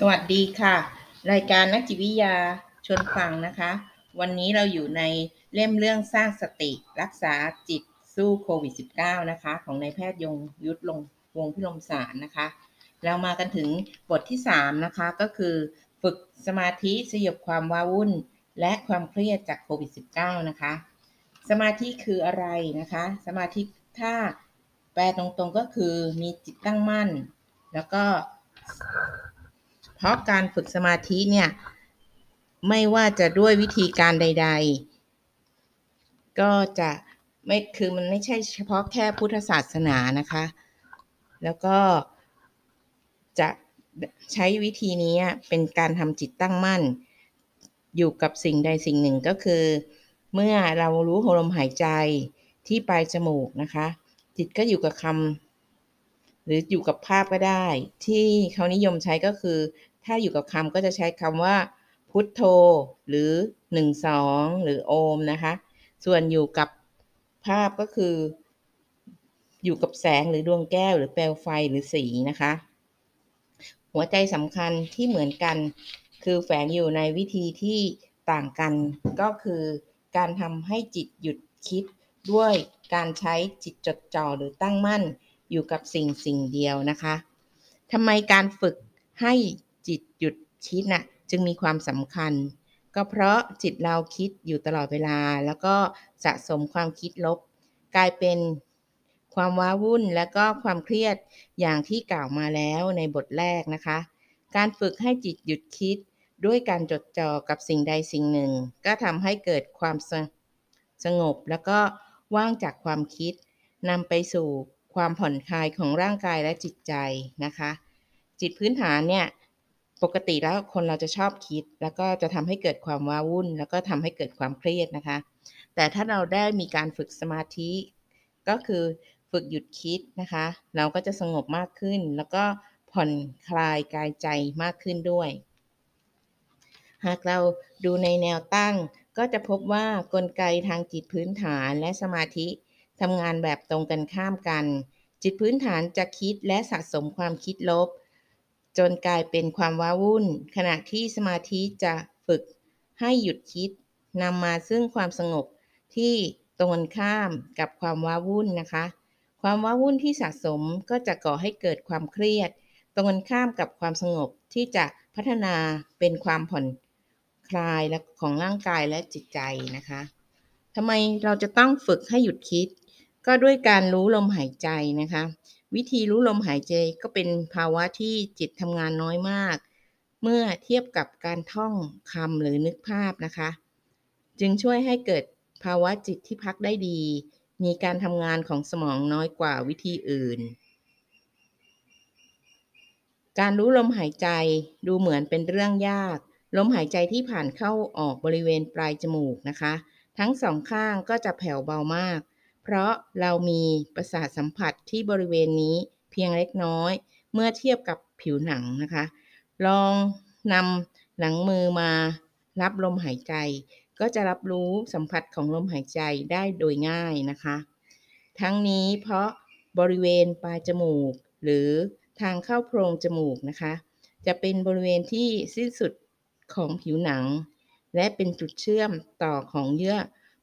สวัสดีค่ะรายการนักจิตวิทยาชวนฟังนะคะวันนี้เราอยู่ในเล่มเรื่องสร้างสติรักษาจิตสู้โควิด -19 นะคะของนายแพทย์ยงยุทธวงศ์พิรมสารนะคะเรามากันถึงบทที่3นะคะก็คือฝึกสมาธิสยบความว้าวุ่นและความเครียดจากโควิด -19 นะคะสมาธิคืออะไรนะคะสมาธิถ้าแปลตรงๆก็คือมีจิตตั้งมั่นแล้วก็เพราะการฝึกสมาธิเนี่ยไม่ว่าจะด้วยวิธีการใดๆก็จะไม่คือมันไม่ใช่เฉพาะแค่พุทธศาสนานะคะแล้วก็จะใช้วิธีนี้เป็นการทำจิตตั้งมั่นอยู่กับสิ่งใดสิ่งหนึ่งก็คือเมื่อเรารู้ลมหายใจที่ปลายจมูกนะคะจิตก็อยู่กับคำหรืออยู่กับภาพก็ได้ที่เขานิยมใช้ก็คือถ้าอยู่กับคำก็จะใช้คำว่าพุทโธหรือ12หรือโอมนะคะส่วนอยู่กับภาพก็คืออยู่กับแสงหรือดวงแก้วหรือเปลวไฟหรือสีนะคะหัวใจสำคัญที่เหมือนกันคือแฝงอยู่ในวิธีที่ต่างกันก็คือการทำให้จิตหยุดคิดด้วยการใช้จิตจดจ่อหรือตั้งมั่นอยู่กับสิ่งเดียวนะคะทำไมการฝึกให้จิตหยุดคิดน่ะจึงมีความสำคัญก็เพราะจิตเราคิดอยู่ตลอดเวลาแล้วก็สะสมความคิดลบกลายเป็นความว้าวุ่นและก็ความเครียดอย่างที่กล่าวมาแล้วในบทแรกนะคะการฝึกให้จิตหยุดคิดด้วยการจดจ่อกับสิ่งใดสิ่งหนึ่งก็ทำให้เกิดความสงบแล้วก็ว่างจากความคิดนำไปสู่ความผ่อนคลายของร่างกายและจิตใจนะคะจิตพื้นฐานเนี่ยปกติแล้วคนเราจะชอบคิดแล้วก็จะทำให้เกิดความว้าวุ่นแล้วก็ทำให้เกิดความเครียดนะคะแต่ถ้าเราได้มีการฝึกสมาธิก็คือฝึกหยุดคิดนะคะเราก็จะสงบมากขึ้นแล้วก็ผ่อนคลายกายใจมากขึ้นด้วยหากเราดูในแนวตั้งก็จะพบว่ากลไกทางจิตพื้นฐานและสมาธิทำงานแบบตรงกันข้ามกันจิตพื้นฐานจะคิดและสะสมความคิดลบจนกลายเป็นความว้าวุ่นขณะที่สมาธิจะฝึกให้หยุดคิดนำมาซึ่งความสงบที่ตรงกันข้ามกับความว้าวุ่นนะคะความว้าวุ่นที่สะสมก็จะก่อให้เกิดความเครียดตรงกันข้ามกับความสงบที่จะพัฒนาเป็นความผ่อนคลายและของร่างกายและจิตใจนะคะทำไมเราจะต้องฝึกให้หยุดคิดก็ด้วยการรู้ลมหายใจนะคะวิธีรู้ลมหายใจก็เป็นภาวะที่จิตทำงานน้อยมากเมื่อเทียบกับการท่องคำหรือนึกภาพนะคะจึงช่วยให้เกิดภาวะจิตที่พักได้ดีมีการทำงานของสมองน้อยกว่าวิธีอื่นการรู้ลมหายใจดูเหมือนเป็นเรื่องยากลมหายใจที่ผ่านเข้าออกบริเวณปลายจมูกนะคะทั้งสองข้างก็จะแผ่วเบามากเพราะเรามีประสาทสัมผัสที่บริเวณนี้เพียงเล็กน้อยเมื่อเทียบกับผิวหนังนะคะลองนำหลังมือมารับลมหายใจก็จะรับรู้สัมผัสของลมหายใจได้โดยง่ายนะคะทั้งนี้เพราะบริเวณปลายจมูกหรือทางเข้าโพรงจมูกนะคะจะเป็นบริเวณที่สิ้นสุดของผิวหนังและเป็นจุดเชื่อมต่อของเยื่อ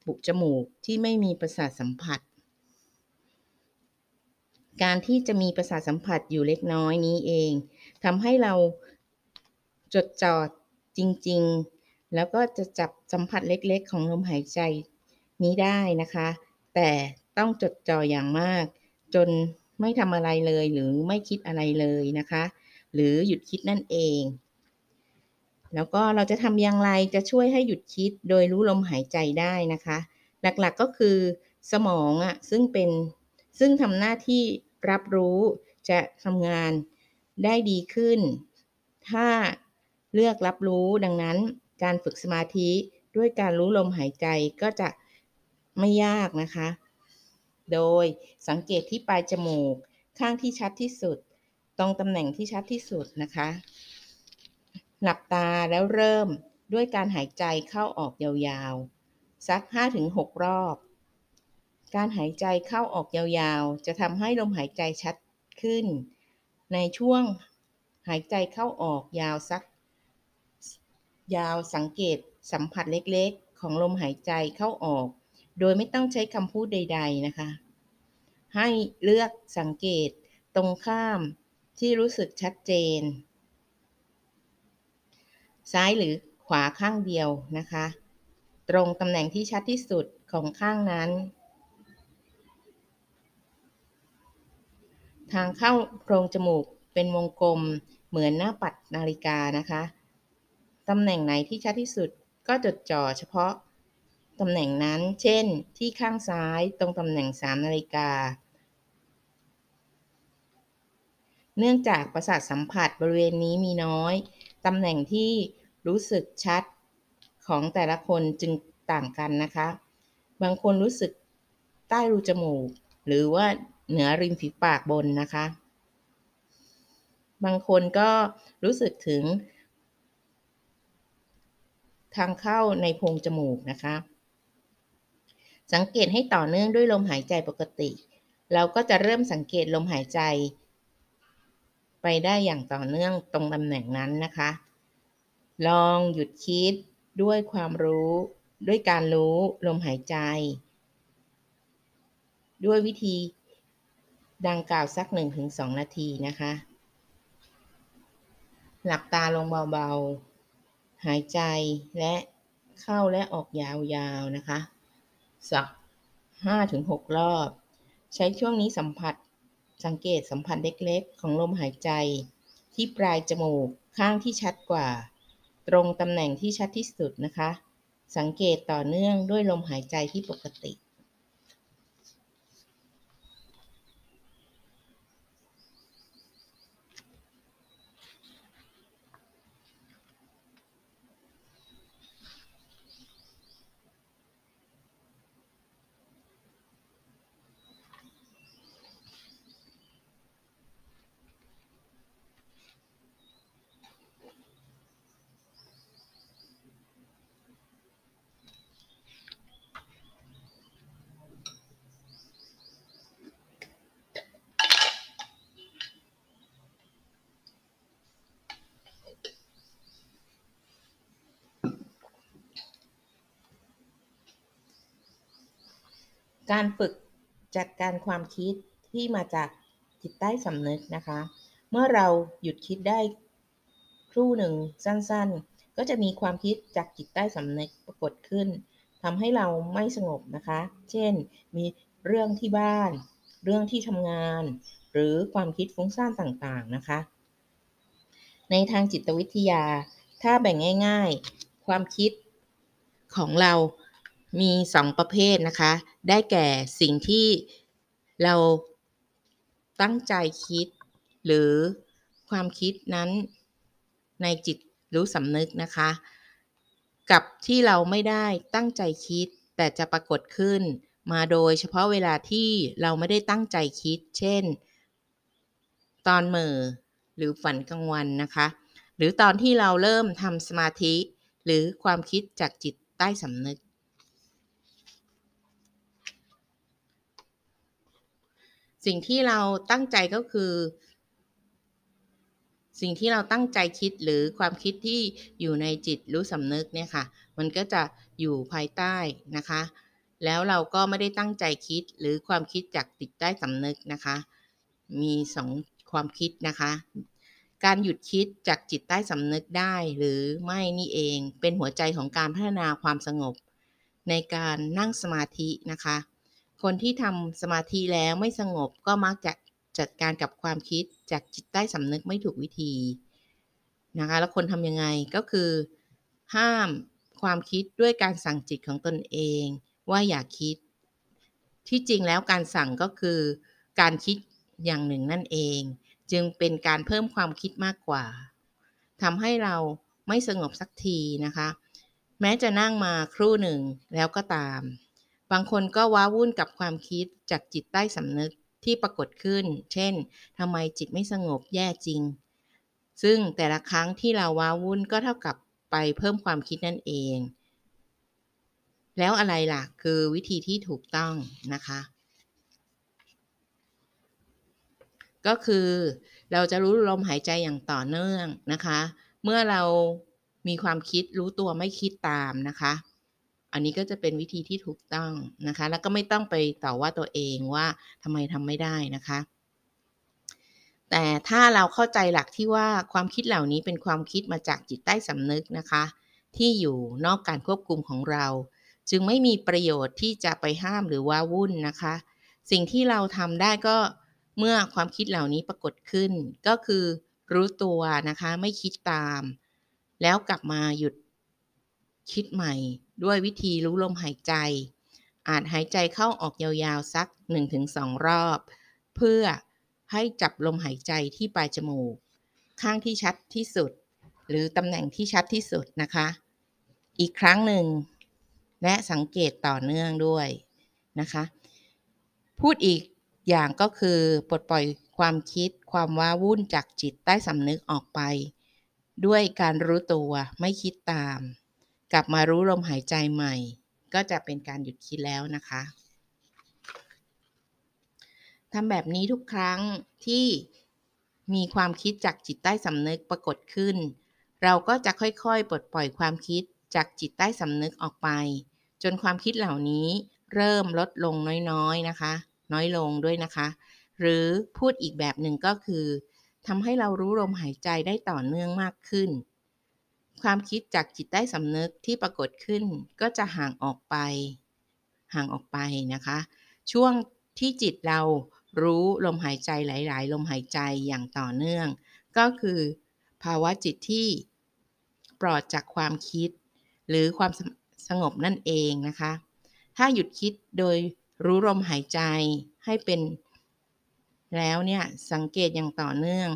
บุจมูกที่ไม่มีประสาทสัมผัสการที่จะมีประสาทสัมผัสอยู่เล็กน้อยนี้เองทำให้เราจดจ่อจริงๆแล้วก็จะจับสัมผัสเล็กๆของลมหายใจนี้ได้นะคะแต่ต้องจดจ่ออย่างมากจนไม่ทำอะไรเลยหรือไม่คิดอะไรเลยนะคะหรือหยุดคิดนั่นเองแล้วก็เราจะทำอย่างไรจะช่วยให้หยุดคิดโดยรู้ลมหายใจได้นะคะหลักๆก็คือสมองซึ่งทำหน้าที่รับรู้จะทำงานได้ดีขึ้นถ้าเลือกรับรู้ดังนั้นการฝึกสมาธิด้วยการรู้ลมหายใจก็จะไม่ยากนะคะโดยสังเกตที่ปลายจมูกข้างที่ชัดที่สุดตรงตำแหน่งที่ชัดที่สุดนะคะหลับตาแล้วเริ่มด้วยการหายใจเข้าออกยาวๆสัก 5-6 รอบการหายใจเข้าออกยาวๆจะทำให้ลมหายใจชัดขึ้นในช่วง หายใจเข้าออกยาวสักยาวสังเกตสัมผัสเล็กๆของลมหายใจเข้าออกโดยไม่ต้องใช้คำพูดใดๆนะคะให้เลือกสังเกตตรงข้ามที่รู้สึกชัดเจนซ้ายหรือขวาข้างเดียวนะคะตรงตำแหน่งที่ชัดที่สุดของข้างนั้นทางเข้าโพรงจมูกเป็นวงกลมเหมือนหน้าปัดนาฬิกานะคะตำแหน่งไหนที่ชัดที่สุดก็จดจ่อเฉพาะตำแหน่งนั้นเช่นที่ข้างซ้ายตรงตำแหน่ง3นาฬิกาเนื่องจากประสาทสัมผัสบริเวณนี้มีน้อยตำแหน่งที่รู้สึกชัดของแต่ละคนจึงต่างกันนะคะบางคนรู้สึกใต้รูจมูกหรือว่าเหนือริมฝีปากบนนะคะบางคนก็รู้สึกถึงทางเข้าในโพรงจมูกนะคะสังเกตให้ต่อเนื่องด้วยลมหายใจปกติเราก็จะเริ่มสังเกตลมหายใจไปได้อย่างต่อเนื่องตรงตำแหน่งนั้นนะคะลองหยุดคิดด้วยความรู้ด้วยการรู้ลมหายใจด้วยวิธีดังกล่าวสัก 1-2 นาทีนะคะหลับตาลงเบาๆหายใจและเข้าและออกยาวๆนะคะสัก 5-6 รอบใช้ช่วงนี้สัมผัสสังเกตสัมผัสเล็กๆของลมหายใจที่ปลายจมูกข้างที่ชัดกว่าตรงตำแหน่งที่ชัดที่สุดนะคะสังเกตต่อเนื่องด้วยลมหายใจที่ปกติการฝึกจัดการความคิดที่มาจากจิตใต้สำนึกนะคะเมื่อเราหยุดคิดได้ครู่หนึ่งสั้นๆก็จะมีความคิดจากจิตใต้สำนึกปรากฏขึ้นทำให้เราไม่สงบนะคะเช่นมีเรื่องที่บ้านเรื่องที่ทำงานหรือความคิดฟุ้งซ่านต่างๆนะคะในทางจิตวิทยาถ้าแบ่งง่ายๆความคิดของเรามี2ประเภทนะคะได้แก่สิ่งที่เราตั้งใจคิดหรือความคิดนั้นในจิตรู้สำนึกนะคะกับที่เราไม่ได้ตั้งใจคิดแต่จะปรากฏขึ้นมาโดยเฉพาะเวลาที่เราไม่ได้ตั้งใจคิดเช่นตอนเหม่อหรือฝันกลางวันนะคะหรือตอนที่เราเริ่มทำสมาธิหรือความคิดจากจิตใต้สำนึกสิ่งที่เราตั้งใจก็คือสิ่งที่เราตั้งใจคิดหรือความคิดที่อยู่ในจิตรู้สำนึกเนี่ยค่ะมันก็จะอยู่ภายใต้นะคะแล้วเราก็ไม่ได้ตั้งใจคิดหรือความคิดจากจิตใต้สำนึกนะคะมี2ความคิดนะคะการหยุดคิดจากจิตใต้สำนึกได้หรือไม่นี่เองเป็นหัวใจของการพัฒนาความสงบในการนั่งสมาธินะคะคนที่ทำสมาธิแล้วไม่สงบก็มักจะจัดการกับความคิดจากจิตใต้สำนึกไม่ถูกวิธีนะคะแล้วคนทำยังไงก็คือห้ามความคิดด้วยการสั่งจิตของตนเองว่าอย่าคิดที่จริงแล้วการสั่งก็คือการคิดอย่างหนึ่งนั่นเองจึงเป็นการเพิ่มความคิดมากกว่าทำให้เราไม่สงบสักทีนะคะแม้จะนั่งมาครู่หนึ่งแล้วก็ตามบางคนก็ว้าวุ่นกับความคิดจากจิตใต้สำนึกที่ปรากฏขึ้นเช่นทำไมจิตไม่สงบแย่จริงซึ่งแต่ละครั้งที่เราว้าวุ่นก็เท่ากับไปเพิ่มความคิดนั่นเองแล้วอะไรล่ะคือวิธีที่ถูกต้องนะคะก็คือ เราจะรู้ลมหายใจอย่างต่อเนื่องนะคะเมื่อเรามีความคิดรู้ตัวไม่คิดตามนะคะอันนี้ก็จะเป็นวิธีที่ถูกต้องนะคะแล้วก็ไม่ต้องไปต่อว่าตัวเองว่าทำไมทำไม่ได้นะคะแต่ถ้าเราเข้าใจหลักที่ว่าความคิดเหล่านี้เป็นความคิดมาจากจิตใต้สำนึกนะคะที่อยู่นอกการควบคุมของเราจึงไม่มีประโยชน์ที่จะไปห้ามหรือว่าวุ่นนะคะสิ่งที่เราทำได้ก็เมื่อความคิดเหล่านี้ปรากฏขึ้นก็คือรู้ตัวนะคะไม่คิดตามแล้วกลับมาหยุดคิดใหม่ด้วยวิธีรู้ลมหายใจอาจหายใจเข้าออกยาวๆสัก 1-2 รอบเพื่อให้จับลมหายใจที่ปลายจมูกข้างที่ชัดที่สุดหรือตำแหน่งที่ชัดที่สุดนะคะอีกครั้งหนึ่งและสังเกตต่อเนื่องด้วยนะคะพูดอีกอย่างก็คือปลดปล่อยความคิดความว้าวุ่นจากจิตใต้สำนึกออกไปด้วยการรู้ตัวไม่คิดตามกลับมารู้ลมหายใจใหม่ก็จะเป็นการหยุดคิดแล้วนะคะทำแบบนี้ทุกครั้งที่มีความคิดจากจิตใต้สำนึกปรากฏขึ้นเราก็จะค่อยๆปลดปล่อยความคิดจากจิตใต้สำนึกออกไปจนความคิดเหล่านี้เริ่มลดลงน้อยๆนะคะน้อยลงด้วยนะคะหรือพูดอีกแบบหนึ่งก็คือทำให้เรารู้ลมหายใจได้ต่อเนื่องมากขึ้นความคิดจากจิตใต้สำนึกที่ปรากฏขึ้นก็จะห่างออกไปนะคะช่วงที่จิตเรารู้ลมหายใจหลายๆลมหายใจอย่างต่อเนื่องก็คือภาวะจิตที่ปลอดจากความคิดหรือความสงบนั่นเองนะคะถ้าหยุดคิดโดยรู้ลมหายใจให้เป็นแล้วเนี่ยสังเกตอย่างต่อเนื่อง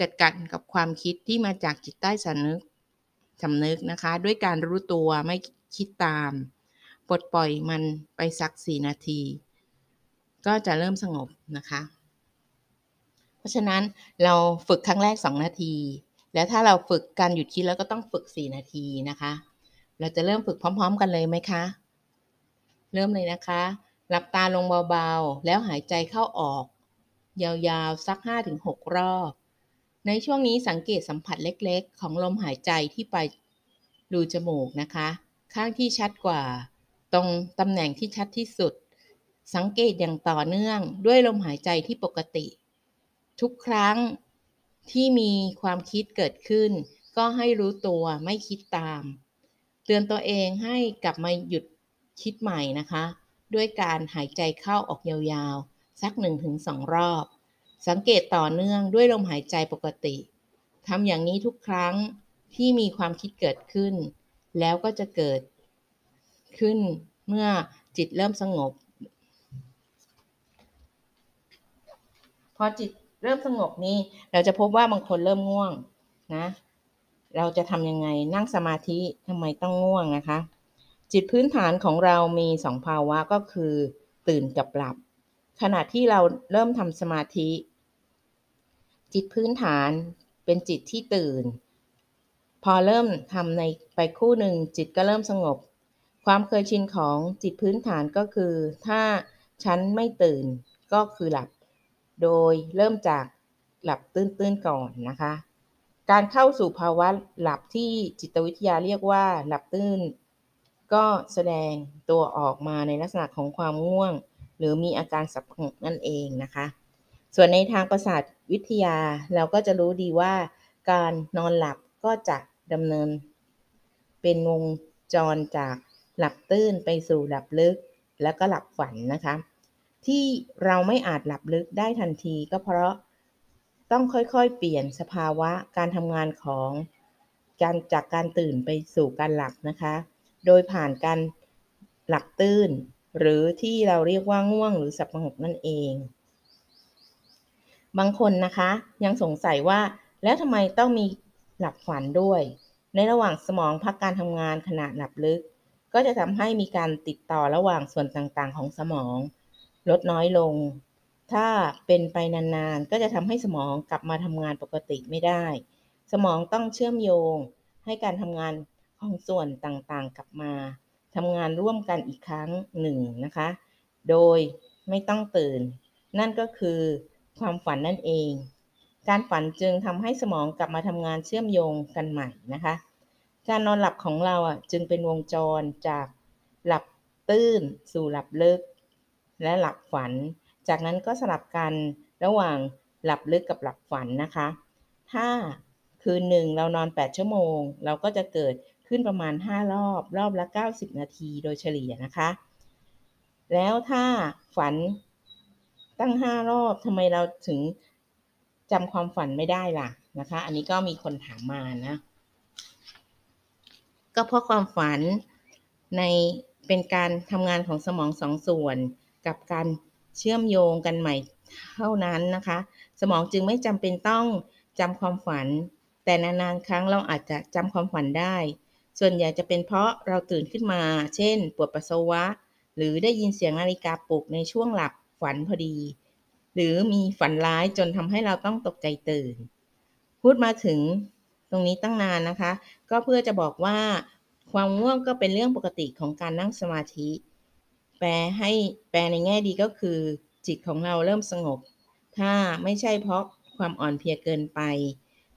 จัดการกับความคิดที่มาจากจิตใต้สำนึกนะคะด้วยการรู้ตัวไม่คิดตามปลดปล่อยมันไปสัก4นาทีก็จะเริ่มสงบนะคะเพราะฉะนั้นเราฝึกครั้งแรก2นาทีแล้วถ้าเราฝึกการหยุดคิดแล้วก็ต้องฝึก4นาทีนะคะเราจะเริ่มฝึกพร้อมๆกันเลยไหมคะเริ่มเลยนะคะหลับตาลงเบาๆแล้วหายใจเข้าออกยาวๆสัก 5-6 รอบในช่วงนี้สังเกตสัมผัสเล็กๆของลมหายใจที่ไปรูจมูกนะคะข้างที่ชัดกว่าตรงตำแหน่งที่ชัดที่สุดสังเกตอย่างต่อเนื่องด้วยลมหายใจที่ปกติทุกครั้งที่มีความคิดเกิดขึ้นก็ให้รู้ตัวไม่คิดตามเตือนตัวเองให้กลับมาหยุดคิดใหม่นะคะด้วยการหายใจเข้าออกยาวๆสัก 1-2 รอบสังเกตต่อเนื่องด้วยลมหายใจปกติทำอย่างนี้ทุกครั้งที่มีความคิดเกิดขึ้นแล้วก็จะเกิดขึ้นเมื่อจิตเริ่มสงบพอจิตเริ่มสงบนี้เราจะพบว่าบางคนเริ่มง่วงนะเราจะทำยังไงนั่งสมาธิทำไมต้องง่วงนะคะจิตพื้นฐานของเรามี2ภาวะก็คือตื่นกับหลับขณะที่เราเริ่มทำสมาธิจิตพื้นฐานเป็นจิตที่ตื่นพอเริ่มทำในไปคู่หนึ่งจิตก็เริ่มสงบความเคยชินของจิตพื้นฐานก็คือถ้าฉันไม่ตื่นก็คือหลับโดยเริ่มจากหลับตื้นๆก่อนนะคะการเข้าสู่ภาวะหลับที่จิตวิทยาเรียกว่าหลับตื้นก็แสดงตัวออกมาในลักษณะของความง่วงหรือมีอาการสับสนนั่นเองนะคะส่วนในทางประสาทวิทยาเราก็จะรู้ดีว่าการนอนหลับก็จะดำเนินเป็นวงจรจากหลับตื้นไปสู่หลับลึกแล้วก็หลับฝันนะคะที่เราไม่อาจหลับลึกได้ทันทีก็เพราะต้องค่อยๆเปลี่ยนสภาวะการทำงานของการจากการตื่นไปสู่การหลับนะคะโดยผ่านการหลับตื่นหรือที่เราเรียกว่าง่วงหรือสับประงกนั่นเองบางคนนะคะยังสงสัยว่าแล้วทำไมต้องมีหลับฝันด้วยในระหว่างสมองพักการทำงานขณะหลับลึกก็จะทำให้มีการติดต่อระหว่างส่วนต่างๆของสมองลดน้อยลงถ้าเป็นไปนานๆก็จะทำให้สมองกลับมาทำงานปกติไม่ได้สมองต้องเชื่อมโยงให้การทำงานของส่วนต่างๆกลับมาทำงานร่วมกันอีกครั้งหนึ่งนะคะโดยไม่ต้องตื่นนั่นก็คือความฝันนั่นเอง การฝันจึงทำให้สมองกลับมาทำงานเชื่อมโยงกันใหม่นะคะการนอนหลับของเราจึงเป็นวงจรจากหลับตื่นสู่หลับลึกและหลับฝันจากนั้นก็สลับกันระหว่างหลับลึกกับหลับฝันนะคะถ้าคืนหนึ่งเรานอน8ชั่วโมงเราก็จะเกิดขึ้นประมาณ5รอบรอบละ90นาทีโดยเฉลี่ยนะคะแล้วถ้าฝันตั้ง5รอบทำไมเราถึงจำความฝันไม่ได้ล่ะนะคะอันนี้ก็มีคนถามมานะก็เพราะความฝันในเป็นการทำงานของสมองสองส่วนกับการเชื่อมโยงกันใหม่เท่านั้นนะคะสมองจึงไม่จำเป็นต้องจำความฝันแต่นานๆครั้งเราอาจจะจำความฝันได้ส่วนใหญ่จะเป็นเพราะเราตื่นขึ้นมาเช่นปวดปัสสาวะหรือได้ยินเสียงนาฬิกาปลุกในช่วงหลับฝันพอดีหรือมีฝันร้ายจนทำให้เราต้องตกใจตื่นพูดมาถึงตรงนี้ตั้งนานนะคะก็เพื่อจะบอกว่าความง่วงก็เป็นเรื่องปกติของการนั่งสมาธิแปลในแง่ดีก็คือจิตของเราเริ่มสงบถ้าไม่ใช่เพราะความอ่อนเพลียเกินไป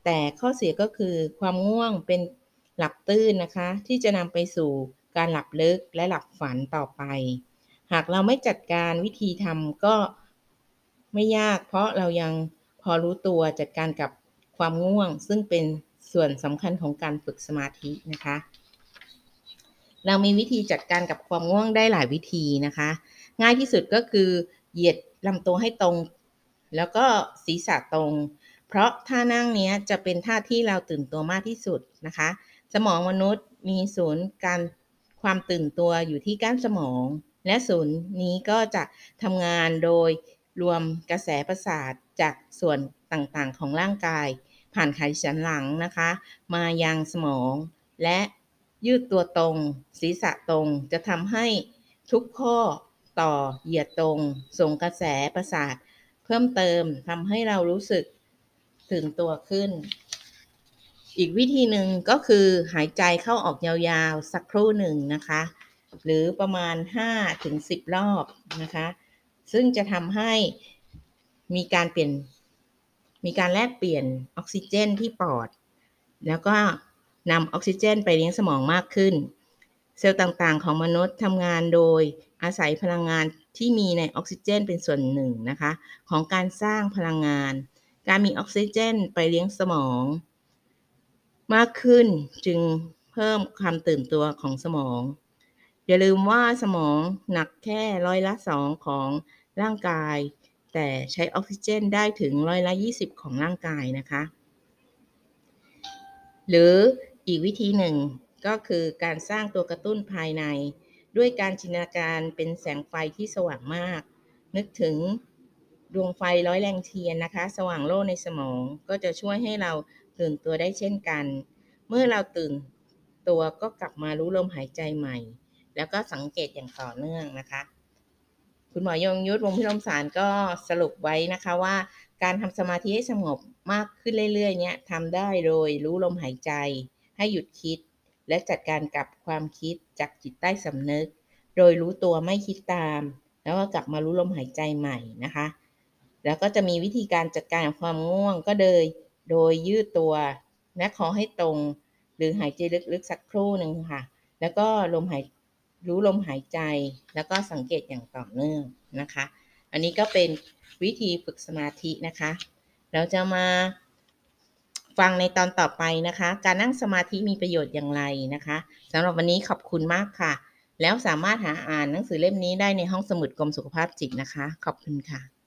แต่ข้อเสียก็คือความง่วงเป็นหลับตื่นนะคะที่จะนำไปสู่การหลับลึกและหลับฝันต่อไปหากเราไม่จัดการวิธีทำก็ไม่ยากเพราะเรายังพอรู้ตัวจัดการกับความง่วงซึ่งเป็นส่วนสำคัญของการฝึกสมาธินะคะเรามีวิธีจัดการกับความง่วงได้หลายวิธีนะคะง่ายที่สุดก็คือเหยียดลำตัวให้ตรงแล้วก็ศีรษะตรงเพราะท่านั่งนี้จะเป็นท่าที่เราตื่นตัวมากที่สุดนะคะสมองมนุษย์มีศูนย์การความตื่นตัวอยู่ที่ก้านสมองและศูนย์นี้ก็จะทำงานโดยรวมกระแสประสาทจากส่วนต่างๆของร่างกายผ่านไขสันหลังนะคะมายังสมองและยืดตัวตรงศีรษะตรงจะทำให้ทุกข้อต่อเหยียดตรงส่งกระแสประสาทเพิ่มเติมทำให้เรารู้สึกตื่นตัวขึ้นอีกวิธีหนึ่งก็คือหายใจเข้าออกยาวๆสักครู่หนึ่งนะคะหรือประมาณ 5-10 รอบนะคะซึ่งจะทำให้มีการแลกเปลี่ยนออกซิเจนที่ปอดแล้วก็นำออกซิเจนไปเลี้ยงสมองมากขึ้นเซลล์ต่างๆของมนุษย์ทำงานโดยอาศัยพลังงานที่มีในออกซิเจนเป็นส่วนหนึ่งนะคะของการสร้างพลังงานการมีออกซิเจนไปเลี้ยงสมองมากขึ้นจึงเพิ่มความตื่นตัวของสมองอย่าลืมว่าสมองหนักแค่2%ของร่างกายแต่ใช้ออกซิเจนได้ถึง20%ของร่างกายนะคะหรืออีกวิธีหนึ่งก็คือการสร้างตัวกระตุ้นภายในด้วยการจินตนาการเป็นแสงไฟที่สว่างมากนึกถึงดวงไฟร้อยแรงเทียนนะคะสว่างโล่ในสมองก็จะช่วยให้เราตื่นตัวได้เช่นกันเมื่อเราตื่นตัวก็กลับมารู้ลมหายใจใหม่แล้วก็สังเกตอย่างต่อเนื่องนะคะคุณหมอยงยุทธวงศ์พิรมสารก็สรุปไว้นะคะว่าการทำสมาธิให้สงบมากขึ้นเรื่อยๆเนี่ยทำได้โดยรู้ลมหายใจให้หยุดคิดและจัดการกับความคิดจากจิตใต้สำนึกโดยรู้ตัวไม่คิดตามแล้วก็กลับมารู้ลมหายใจใหม่นะคะแล้วก็จะมีวิธีการจัดการกับความง่วงก็โดยยืดตัวและคอให้ตรงหรือหายใจลึกๆสักครู่หนึ่งค่ะแล้วก็รู้ลมหายใจแล้วก็สังเกตอย่างต่อเนื่องนะคะอันนี้ก็เป็นวิธีฝึกสมาธินะคะเราจะมาฟังในตอนต่อไปนะคะการนั่งสมาธิมีประโยชน์อย่างไรนะคะสำหรับวันนี้ขอบคุณมากค่ะแล้วสามารถหาอ่านหนังสือเล่มนี้ได้ในห้องสมุดกรมสุขภาพจิตนะคะขอบคุณค่ะ